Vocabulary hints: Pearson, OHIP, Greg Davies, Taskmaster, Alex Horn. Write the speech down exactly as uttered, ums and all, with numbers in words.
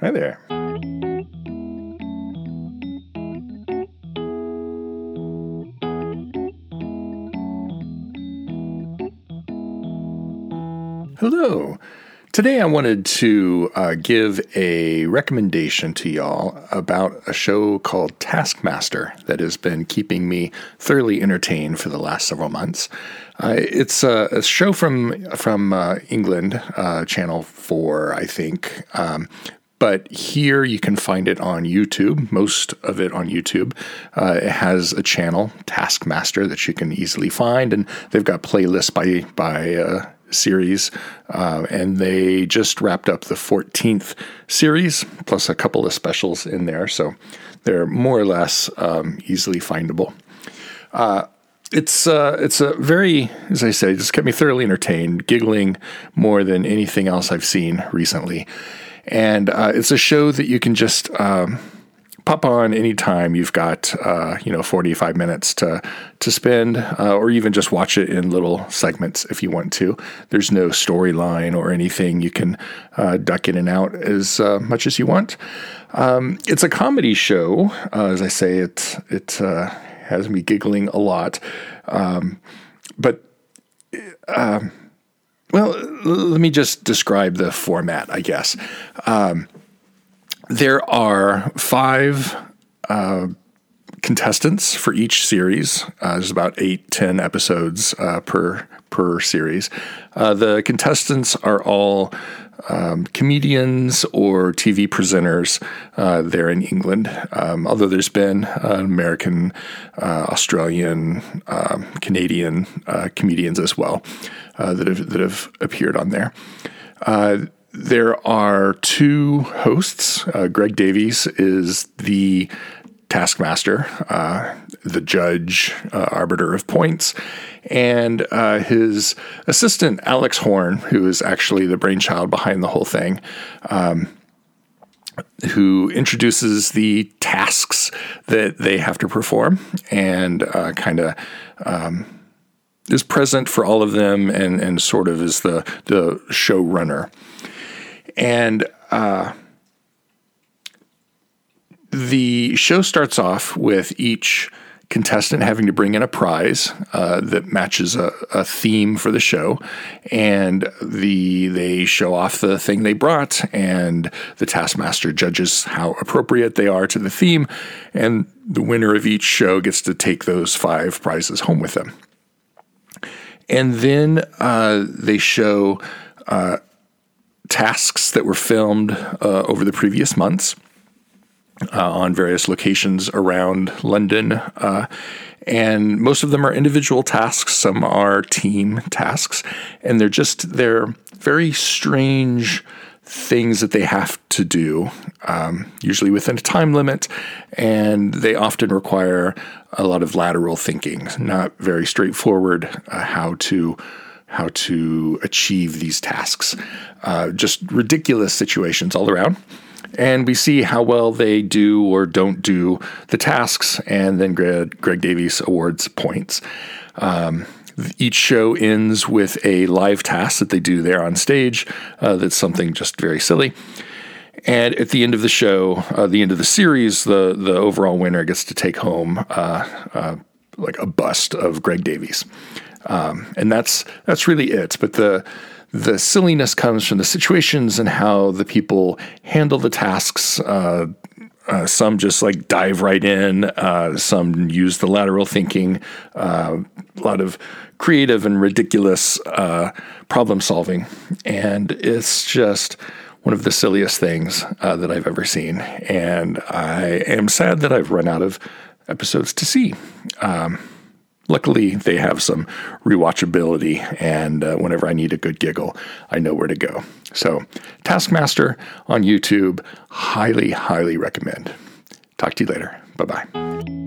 Hi there. Hello. Today I wanted to uh, give a recommendation to y'all about a show called Taskmaster that has been keeping me thoroughly entertained for the last several months. Uh, it's a, a show from from uh, England, uh, Channel four, I think. Um, but here you can find it on YouTube, most of it on YouTube. Uh, it has a channel, Taskmaster, that you can easily find, and they've got playlists by... by uh, series, uh, and they just wrapped up the fourteenth series, plus a couple of specials in there, so they're more or less um, easily findable. Uh, it's uh, it's a very, as I say, just kept me thoroughly entertained, giggling more than anything else I've seen recently, and uh, it's a show that you can just um, pop on anytime you've got uh, you know forty-five minutes to to spend, uh, or even just watch it in little segments if you want to. There's no storyline or anything. You can uh, duck in and out as uh, much as you want. Um, it's a comedy show, uh, as I say. It it uh, has me giggling a lot, um, but. Uh, well, let me just describe the format, I guess. Um, There are five uh, contestants for each series. Uh, there's about eight, ten episodes uh, per per series. Uh, the contestants are all um, comedians or T V presenters uh, there in England, um, although there's been uh, American, uh, Australian, um, Canadian uh, comedians as well uh, that have that have appeared on there. Uh, There are two hosts. Uh, Greg Davies is the taskmaster, uh, the judge, uh, arbiter of points, and uh, his assistant, Alex Horn, who is actually the brainchild behind the whole thing, um, who introduces the tasks that they have to perform and uh, kind of... Um, is present for all of them and, and sort of is the, the showrunner. And uh, the show starts off with each contestant having to bring in a prize uh, that matches a, a theme for the show. And the they show off the thing they brought, and the taskmaster judges how appropriate they are to the theme. And the winner of each show gets to take those five prizes home with them. And then uh, they show uh, tasks that were filmed uh, over the previous months uh, on various locations around London. Uh, and most of them are individual tasks. Some are team tasks. And they're just, they're very strange things that they have to do, um, usually within a time limit, and they often require a lot of lateral thinking. Not very straightforward uh, how to how to achieve these tasks. Uh, just ridiculous situations all around, and we see how well they do or don't do the tasks, and then Greg, Greg Davies awards points. Um, Each show ends with a live task that they do there on stage uh, that's something just very silly. And at the end of the show, uh, the end of the series, the, the overall winner gets to take home uh, uh, like a bust of Greg Davies. Um, and that's that's really it. But the the silliness comes from the situations and how the people handle the tasks. Uh, Uh, some just like dive right in. Uh, some use the lateral thinking. Uh, a lot of creative and ridiculous uh, problem solving. And it's just one of the silliest things uh, that I've ever seen. And I am sad that I've run out of episodes to see. Um, luckily, they have some rewatchability. And uh, whenever I need a good giggle, I know where to go. So, Taskmaster on YouTube, highly, highly recommend. Talk to you later. Bye-bye.